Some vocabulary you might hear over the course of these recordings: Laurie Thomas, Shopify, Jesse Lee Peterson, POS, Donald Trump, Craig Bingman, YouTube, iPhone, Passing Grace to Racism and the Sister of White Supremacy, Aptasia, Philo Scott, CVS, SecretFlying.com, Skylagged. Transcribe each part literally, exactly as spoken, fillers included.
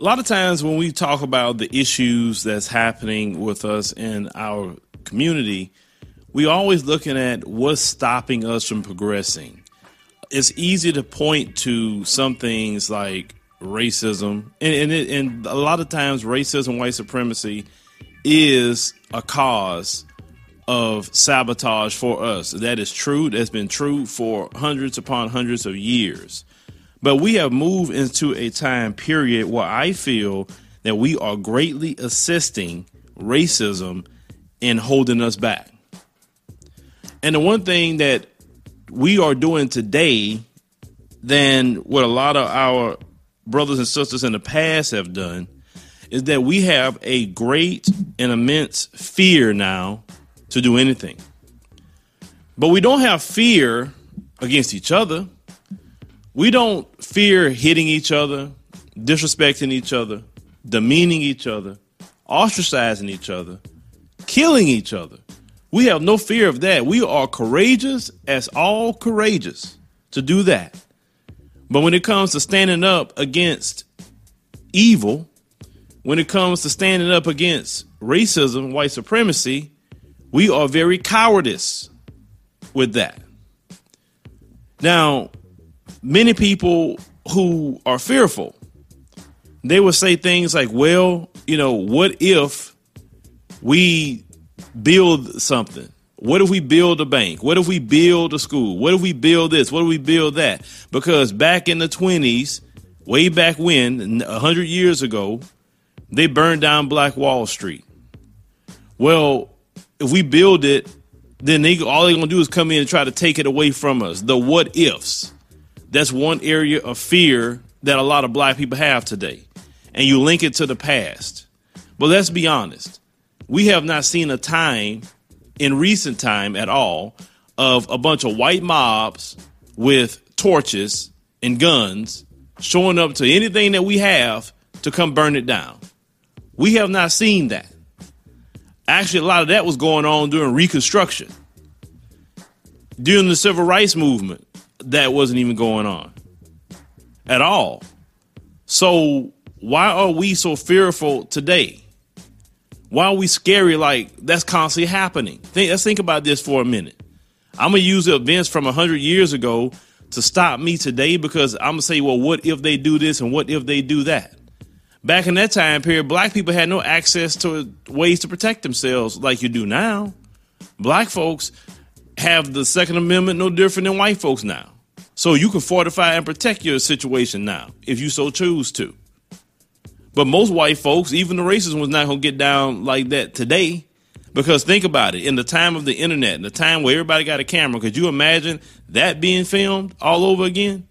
A lot of times when we talk about the issues that's happening with us in our community, we're always looking at what's stopping us from progressing. It's easy to point to some things like racism, and, and, it, and a lot of times racism, white supremacy is a cause of sabotage for us. That is true. That's been true for hundreds upon hundreds of years. But we have moved into a time period where I feel that we are greatly assisting racism in holding us back. And the one thing that we are doing today than what a lot of our brothers and sisters in the past have done is that we have a great and immense fear now to do anything. But we don't have fear against each other. We don't fear hitting each other, disrespecting each other, demeaning each other, ostracizing each other, killing each other. We have no fear of that. We are courageous as all courageous to do that. But when it comes to standing up against evil, when it comes to standing up against racism, white supremacy, we are very cowardice with that. Now, many people who are fearful, they will say things like, well, you know, what if we build something? What if we build a bank? What if we build a school? What if we build this? What if we build that? Because back in the twenties, way back when, one hundred years ago, they burned down Black Wall Street. Well, if we build it, then they all they're going to do is come in and try to take it away from us. The what ifs. That's one area of fear that a lot of black people have today. And you link it to the past. But let's be honest. We have not seen a time in recent time at all of a bunch of white mobs with torches and guns showing up to anything that we have to come burn it down. We have not seen that. Actually, a lot of that was going on during Reconstruction. During the Civil Rights Movement, that wasn't even going on at all. So why are we so fearful today? Why are we scary? Like that's constantly happening. Think, let's think about this for a minute. I'm going to use the events from one hundred years ago to stop me today because I'm going to say, well, what if they do this and what if they do that? Back in that time period, black people had no access to ways to protect themselves like you do now. Black folks have the Second Amendment no different than white folks now. So you can fortify and protect your situation now if you so choose to. But most white folks, even the racist ones, not going to get down like that today. Because think about it, in the time of the internet, in the time where everybody got a camera, could you imagine that being filmed all over again?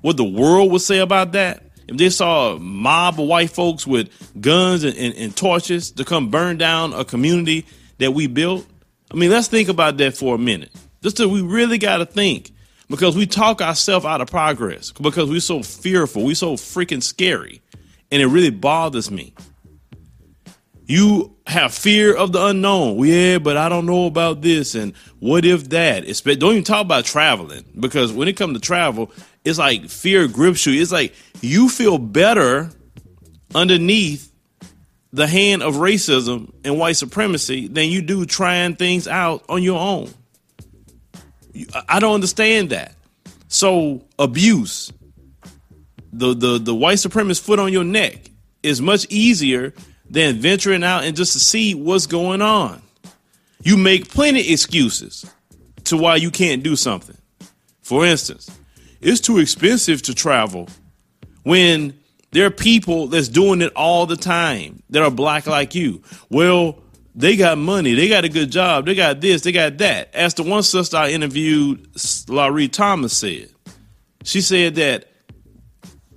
What the world would say about that? If they saw a mob of white folks with guns and, and, and torches to come burn down a community that we built? I mean, let's think about that for a minute. Just that we really got to think, because we talk ourselves out of progress because we're so fearful. We're so freaking scary. And it really bothers me. You have fear of the unknown. Yeah, but I don't know about this. And what if that? It's, don't even talk about traveling, because when it comes to travel, it's like fear grips you. It's like you feel better underneath the hand of racism and white supremacy than you do trying things out on your own. I don't understand that. So abuse, the, the, the white supremacist foot on your neck, is much easier than venturing out and just to see what's going on. You make plenty of excuses to why you can't do something. For instance, it's too expensive to travel when there are people that's doing it all the time that are black like you. Well, they got money. They got a good job. They got this. They got that. As the one sister I interviewed, Laurie Thomas, said, she said that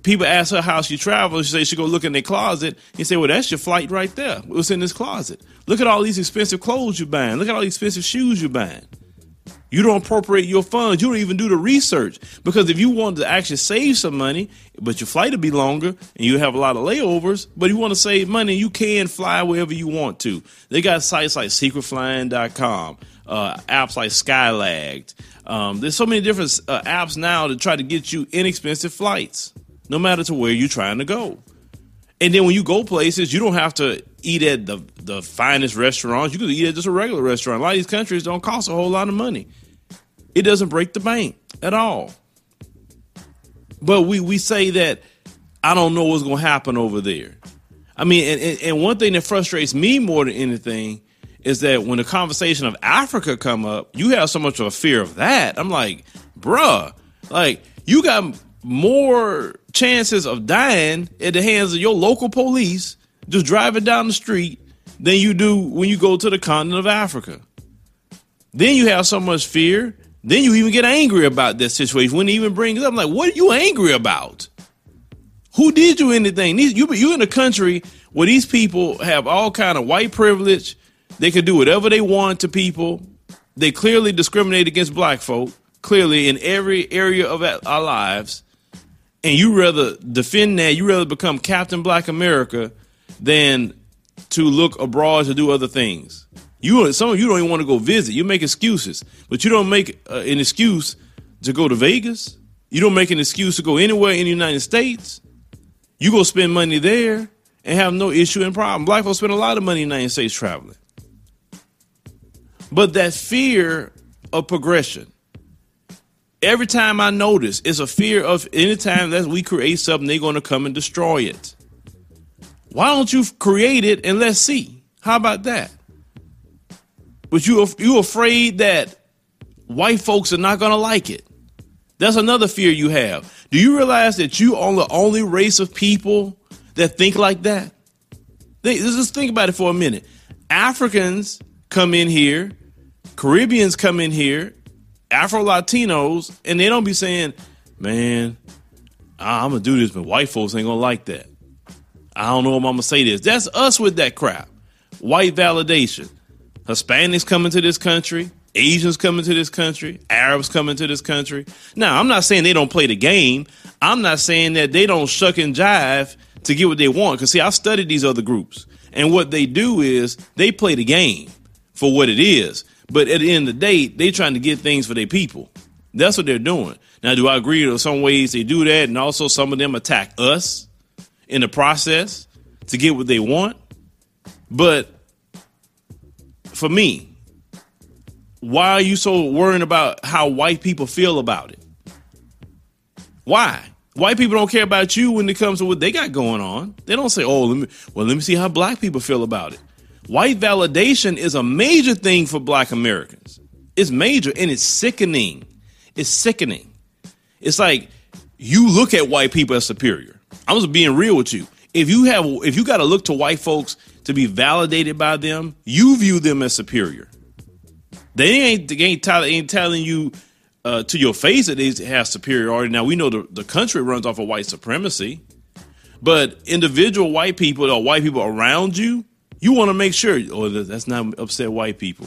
people ask her how she travels. She said she go look in their closet and say, well, that's your flight right there. What's in this closet? Look at all these expensive clothes you're buying. Look at all these expensive shoes you're buying. You don't appropriate your funds. You don't even do the research, because if you wanted to actually save some money, but your flight will be longer and you have a lot of layovers, but you want to save money, you can fly wherever you want to. They got sites like Secret Flying dot com, uh, apps like Skylagged. Um, there's so many different uh, apps now to try to get you inexpensive flights, no matter to where you're trying to go. And then when you go places, you don't have to eat at the, the finest restaurants. You could eat at just a regular restaurant. A lot of these countries don't cost a whole lot of money. It doesn't break the bank at all. But we, we say that, I don't know what's going to happen over there. I mean, and, and, and one thing that frustrates me more than anything is that when the conversation of Africa come up, you have so much of a fear of that. I'm like, bruh, like you got more chances of dying at the hands of your local police just driving down the street than you do when you go to the continent of Africa. Then you have so much fear. Then you even get angry about that situation. When it even brings up, I'm like, what are you angry about? Who did you anything? You're in a country where these people have all kind of white privilege. They can do whatever they want to people. They clearly discriminate against black folk, clearly in every area of our lives. And you rather defend that, you rather become Captain Black America than to look abroad to do other things. You, some of you don't even want to go visit. You make excuses, but you don't make uh, an excuse to go to Vegas. You don't make an excuse to go anywhere in the United States. You go spend money there and have no issue and problem. Black folks spend a lot of money in the United States traveling. But that fear of progression, every time I notice, it's a fear of any time that we create something, they're going to come and destroy it. Why don't you create it and let's see? How about that? But you you're afraid that white folks are not going to like it. That's another fear you have. Do you realize that you are the only race of people that think like that? Think, just think about it for a minute. Africans come in here. Caribbeans come in here. Afro-Latinos. And they don't be saying, man, I'm going to do this, but white folks ain't going to like that. I don't know if I'm going to say this. That's us with that crap. White validation. Hispanics coming to this country, Asians coming to this country, Arabs coming to this country. Now, I'm not saying they don't play the game. I'm not saying that they don't shuck and jive to get what they want. Because, see, I've studied these other groups. And what they do is they play the game for what it is. But at the end of the day, they're trying to get things for their people. That's what they're doing. Now, do I agree with some ways they do that? And also some of them attack us in the process to get what they want. But for me, why are you so worrying about how white people feel about it? Why? White people don't care about you when it comes to what they got going on. They don't say, oh, let me, well, let me see how black people feel about it. White validation is a major thing for black Americans. It's major and it's sickening. It's sickening. It's like you look at white people as superior. I'm just being real with you. If you have, if you got to look to white folks to be validated by them, you view them as superior. They ain't, they ain't, tell, ain't telling you uh, to your face that they have superiority. Now, we know the, the country runs off of white supremacy, but individual white people or white people around you, you want to make sure, oh, that's not upset white people.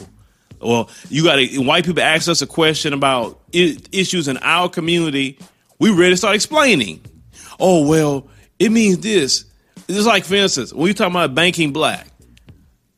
Well, you got to, white people ask us a question about I- issues in our community. We ready to start explaining. Oh, well, it means this. It's like, for instance, when you're talking about banking black,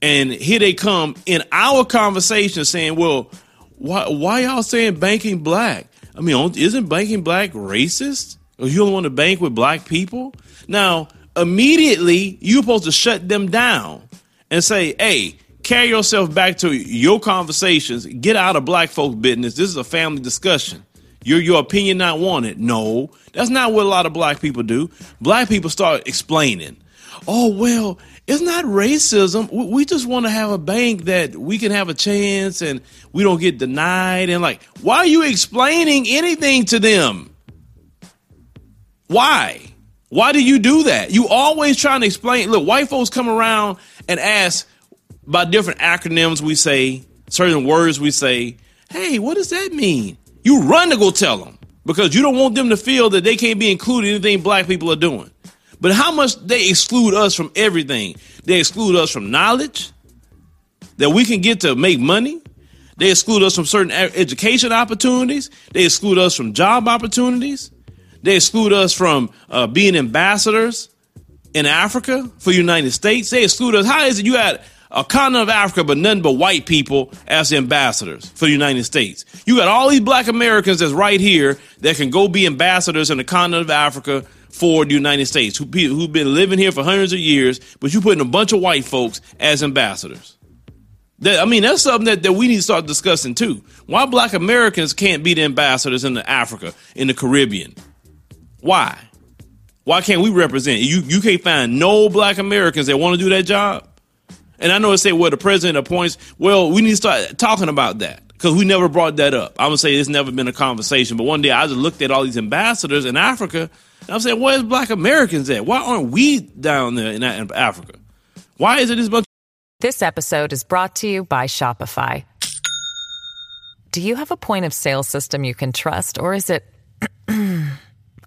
and here they come in our conversation saying, well, why, why y'all saying banking black? I mean, isn't banking black racist? Or you don't want to bank with black people? Now, immediately, you're supposed to shut them down and say, hey, carry yourself back to your conversations. Get out of black folk business. This is a family discussion. Your your opinion not wanted. No, that's not what a lot of black people do. Black people start explaining. oh, well, it's not racism. We just want to have a bank that we can have a chance and we don't get denied. And like, why are you explaining anything to them? Why? Why do you do that? You always trying to explain. Look, white folks come around and ask about different acronyms we say, certain words we say. Hey, what does that mean? You run to go tell them because you don't want them to feel that they can't be included in anything black people are doing. But how much they exclude us from everything. They exclude us from knowledge that we can get to make money. They exclude us from certain education opportunities. They exclude us from job opportunities. They exclude us from uh, being ambassadors in Africa for the United States. They exclude us. How is it you had a continent of Africa, but nothing but white people as ambassadors for the United States? You got all these black Americans that's right here that can go be ambassadors in the continent of Africa for the United States, who, who've been living here for hundreds of years, but you're putting a bunch of white folks as ambassadors. That, I mean, that's something that, that we need to start discussing, too. Why black Americans can't be the ambassadors in the Africa, in the Caribbean? Why? Why can't we represent? You, you can't find no black Americans that want to do that job. And I know they say, well, the president appoints. Well, we need to start talking about that because we never brought that up. I would say it's never been a conversation. But one day I just looked at all these ambassadors in Africa. I'm saying, where's black Americans at? Why aren't we down there in Africa? Why is it this bunch? This episode is brought to you by Shopify. Do you have a point of sale system you can trust, or is it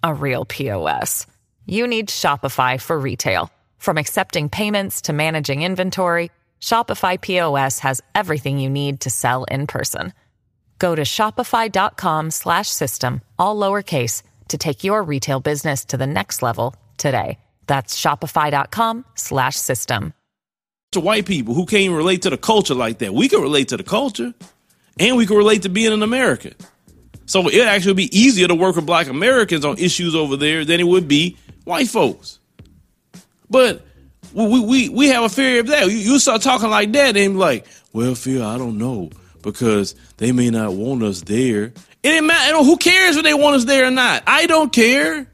a real P O S? You need Shopify for retail. From accepting payments to managing inventory, Shopify P O S has everything you need to sell in person. Go to shopify.com slash system, all lowercase, to take your retail business to the next level today. That's shopify.com slash system. To white people who can't even relate to the culture like that. We can relate to the culture and we can relate to being an American. So it actually would be easier to work with black Americans on issues over there than it would be white folks. But we we, we have a fear of that. You, you start talking like that and like, well, fear, I don't know, because they may not want us there. It didn't matter. Who cares if they want us there or not? I don't care.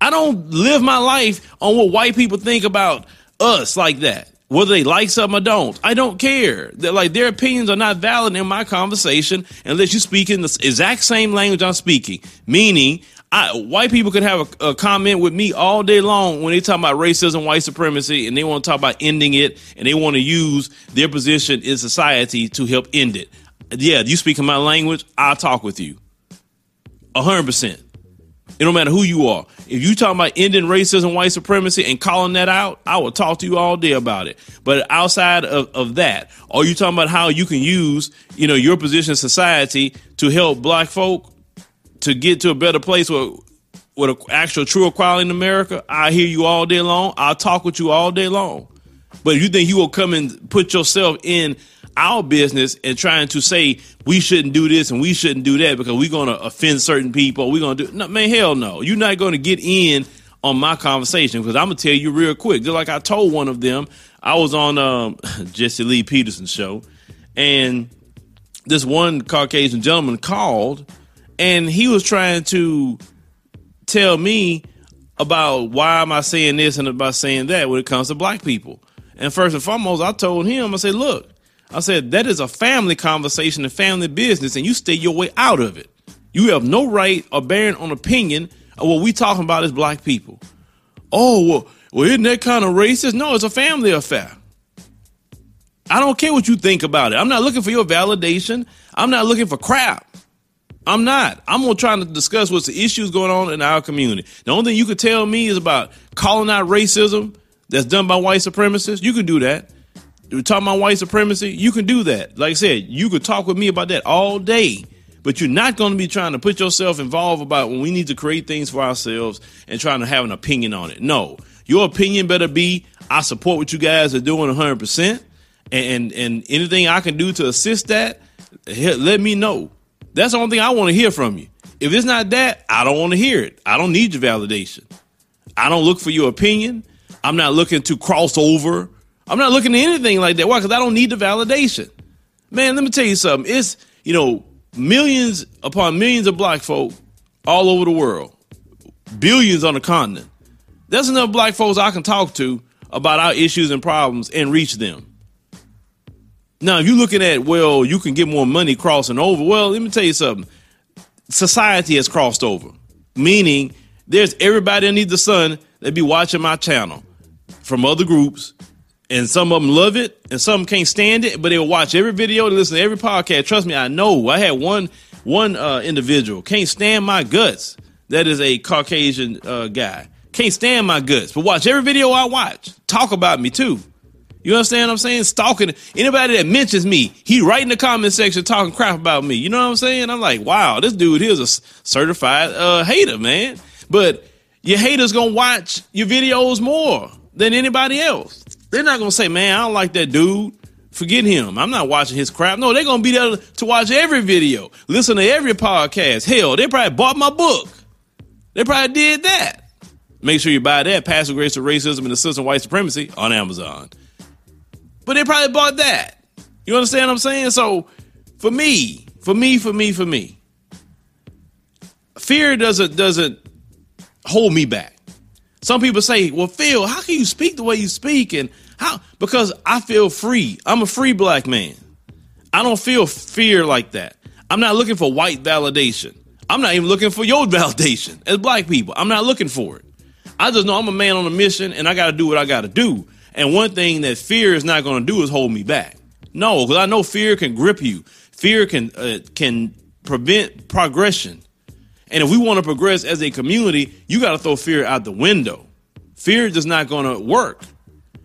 I don't live my life on what white people think about us like that, whether they like something or don't. I don't care. They're like, their opinions are not valid in my conversation unless you speak in the exact same language I'm speaking. Meaning, I, white people could have a, a comment with me all day long when they talk about racism, white supremacy, and they want to talk about ending it, and they want to use their position in society to help end it. Yeah, you speak in my language, I'll talk with you. one hundred percent. It don't matter who you are. If you talking about ending racism, white supremacy, and calling that out, I will talk to you all day about it. But outside of, of that, are you talking about how you can use, you know, your position in society to help black folk to get to a better place with, with an actual true equality in America? I hear you all day long. I'll talk with you all day long. But if you think you will come and put yourself in our business and trying to say we shouldn't do this and we shouldn't do that because we're going to offend certain people, we're going to do no, man, hell no. You're not going to get in on my conversation because I'm going to tell you real quick. Just like I told one of them, I was on um, Jesse Lee Peterson's show, and this one Caucasian gentleman called and he was trying to tell me about why am I saying this and about saying that when it comes to black people. And first and foremost, I told him, I said, look, I said, that is a family conversation and family business, and you stay your way out of it. You have no right or bearing on opinion of what we talking about as black people. Oh, well, well, isn't that kind of racist? No, it's a family affair. I don't care what you think about it. I'm not looking for your validation. I'm not looking for crap. I'm not. I'm going to try to discuss what's the issues going on in our community. The only thing you could tell me is about calling out racism that's done by white supremacists. You could do that. We're talking about white supremacy. You can do that. Like I said, you could talk with me about that all day, but you're not going to be trying to put yourself involved about when we need to create things for ourselves and trying to have an opinion on it. No, your opinion better be, I support what you guys are doing one hundred percent. And, and anything I can do to assist that, let me know. That's the only thing I want to hear from you. If it's not that, I don't want to hear it. I don't need your validation. I don't look for your opinion. I'm not looking to cross over. I'm not looking at anything like that. Why? Because I don't need the validation. Man, let me tell you something. It's, you know, millions upon millions of black folk all over the world, billions on the continent. There's enough black folks I can talk to about our issues and problems and reach them. Now, if you're looking at, well, you can get more money crossing over. Well, let me tell you something. Society has crossed over, meaning there's everybody under the sun that be watching my channel from other groups. And some of them love it and some can't stand it, but they'll watch every video, they listen to every podcast. Trust me, I know. I had one one uh, individual can't stand my guts. That is a Caucasian uh, guy. Can't stand my guts, but watch every video I watch. Talk about me, too. You understand what I'm saying? Stalking. Anybody that mentions me, he right in the comment section talking crap about me. You know what I'm saying? I'm like, wow, this dude here's a certified uh, hater, man. But your haters going to watch your videos more than anybody else. They're not going to say, man, I don't like that dude. Forget him. I'm not watching his crap. No, they're going to be there to watch every video, listen to every podcast. Hell, they probably bought my book. They probably did that. Make sure you buy that, Passing Grace to Racism and the Sister of White Supremacy, on Amazon. But they probably bought that. You understand what I'm saying? So for me, for me, for me, for me, fear doesn't doesn't hold me back. Some people say, well, Phil, how can you speak the way you speak? And how? Because I feel free. I'm a free black man. I don't feel fear like that. I'm not looking for white validation. I'm not even looking for your validation as black people. I'm not looking for it. I just know I'm a man on a mission and I got to do what I got to do. And one thing that fear is not going to do is hold me back. No, because I know fear can grip you. Fear can uh, can prevent progression. And if we want to progress as a community, you got to throw fear out the window. Fear is just not going to work.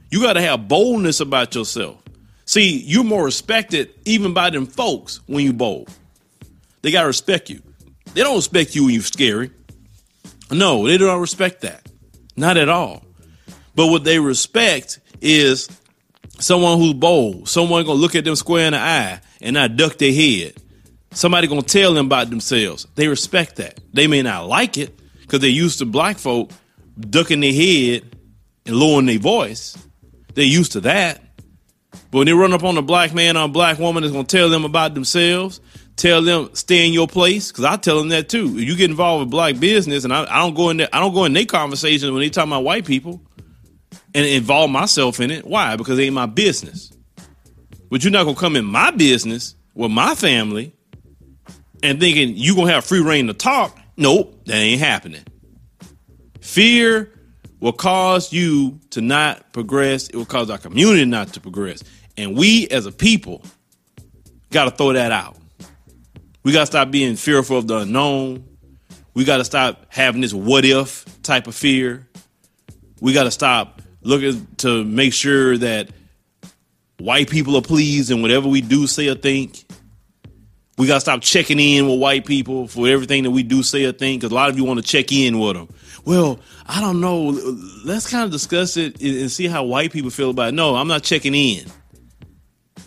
You got to have boldness about yourself. See, you're more respected even by them folks when you bold. They got to respect you. They don't respect you when you're scary. No, they don't respect that. Not at all. But what they respect is someone who's bold. Someone going to look at them square in the eye and not duck their head. Somebody going to tell them about themselves. They respect that. They may not like it because they're used to black folk ducking their head and lowering their voice. They're used to that. But when they run up on a black man or a black woman that's going to tell them about themselves, tell them stay in your place, because I tell them that, too. If you get involved with black business, and I, I don't go in there, I don't go in their conversations when they talk about white people and involve myself in it. Why? Because it ain't my business. But you're not going to come in my business with my family and thinking you going to have free reign to talk. Nope, that ain't happening. Fear will cause you to not progress. It will cause our community not to progress. And we as a people got to throw that out. We got to stop being fearful of the unknown. We got to stop having this what if type of fear. We got to stop looking to make sure that white people are pleased in whatever we do, say, or think. We got to stop checking in with white people for everything that we do, say, or think, because a lot of you want to check in with them. Well, I don't know. Let's kind of discuss it and see how white people feel about it. No, I'm not checking in.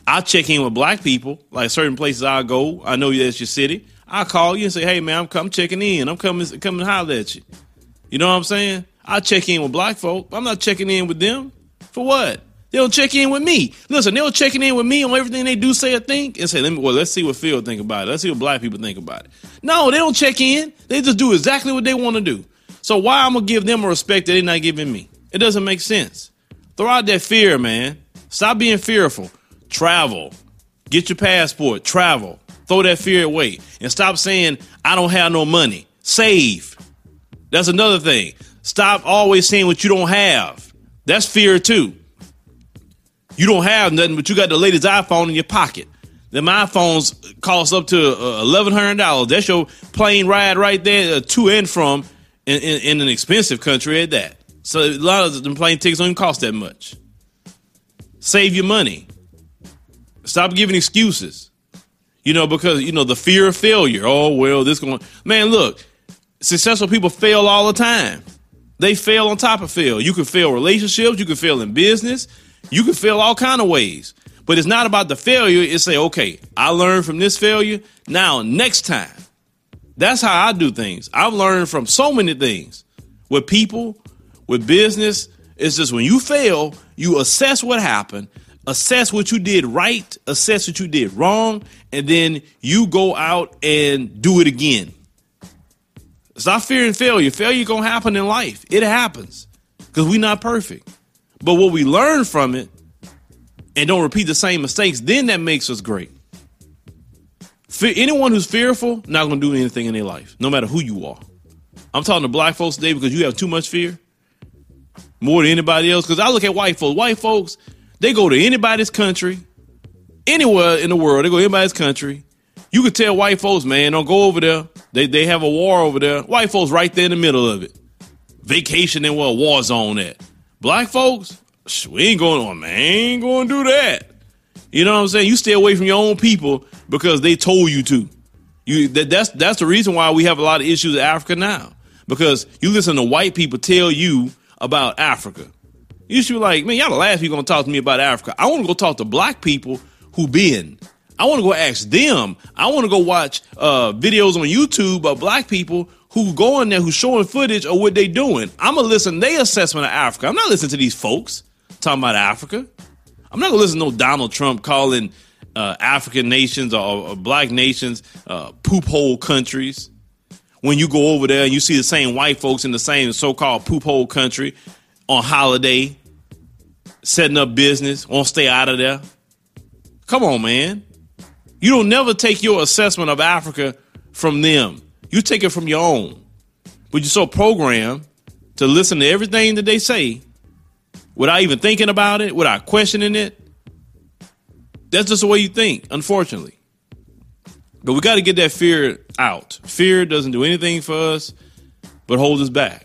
I check in with black people, like certain places I go. I know that's your city. I call you and say, hey, man, I'm, I'm checking in. I'm coming, coming to holler at you. You know what I'm saying? I check in with black folk. I'm not checking in with them. For what? They don't check in with me. Listen, they were checking in with me on everything they do, say, or think, and say, "Let me, well, let's see what Phil think about it. Let's see what black people think about it." No, they don't check in. They just do exactly what they want to do. So why I'm going to give them a respect that they're not giving me? It doesn't make sense. Throw out that fear, man. Stop being fearful. Travel. Get your passport. Travel. Throw that fear away. And stop saying, I don't have no money. Save. That's another thing. Stop always saying what you don't have. That's fear, too. You don't have nothing, but you got the latest iPhone in your pocket. Then my iPhones cost up to uh, eleven hundred dollars. That's your plane ride right there uh, to and from in, in, in an expensive country at that. So a lot of the plane tickets don't even cost that much. Save your money. Stop giving excuses, you know, because, you know, the fear of failure. Oh, well, this going man, look, successful people fail all the time. They fail on top of fail. You can fail relationships. You can fail in business. You can fail all kind of ways, but it's not about the failure. It's say, okay, I learned from this failure. Now, next time, that's how I do things. I've learned from so many things with people, with business. It's just when you fail, you assess what happened, assess what you did right, assess what you did wrong, and then you go out and do it again. Stop fearing failure. Failure going to happen in life. It happens because we're not perfect. But what we learn from it and don't repeat the same mistakes, then that makes us great. Fe- anyone who's fearful, not going to do anything in their life, no matter who you are. I'm talking to black folks today because you have too much fear, more than anybody else. Because I look at white folks. White folks, they go to anybody's country, anywhere in the world. They go to anybody's country. You could tell white folks, man, don't go over there. They they have a war over there. White folks right there in the middle of it. Vacationing where a war zone at. Black folks, we ain't going on, man. Ain't going to do that. You know what I'm saying? You stay away from your own people because they told you to. You that, that's that's the reason why we have a lot of issues in Africa now. Because you listen to white people tell you about Africa. You should be like, man, y'all the last people going to talk to me about Africa. I want to go talk to black people who been. I want to go ask them. I want to go watch uh, videos on YouTube of black people who go in there, who showing footage of what they doing. I'm going to listen to their assessment of Africa. I'm not listening to these folks talking about Africa. I'm not going to listen to no Donald Trump calling uh, African nations or, or black nations uh, poop hole countries. When you go over there and you see the same white folks in the same so-called poop hole country on holiday, setting up business, won't stay out of there. Come on, man. You don't never take your assessment of Africa from them. You take it from your own. But you're so programmed to listen to everything that they say without even thinking about it, without questioning it. That's just the way you think, unfortunately. But we got to get that fear out. Fear doesn't do anything for us, but holds us back.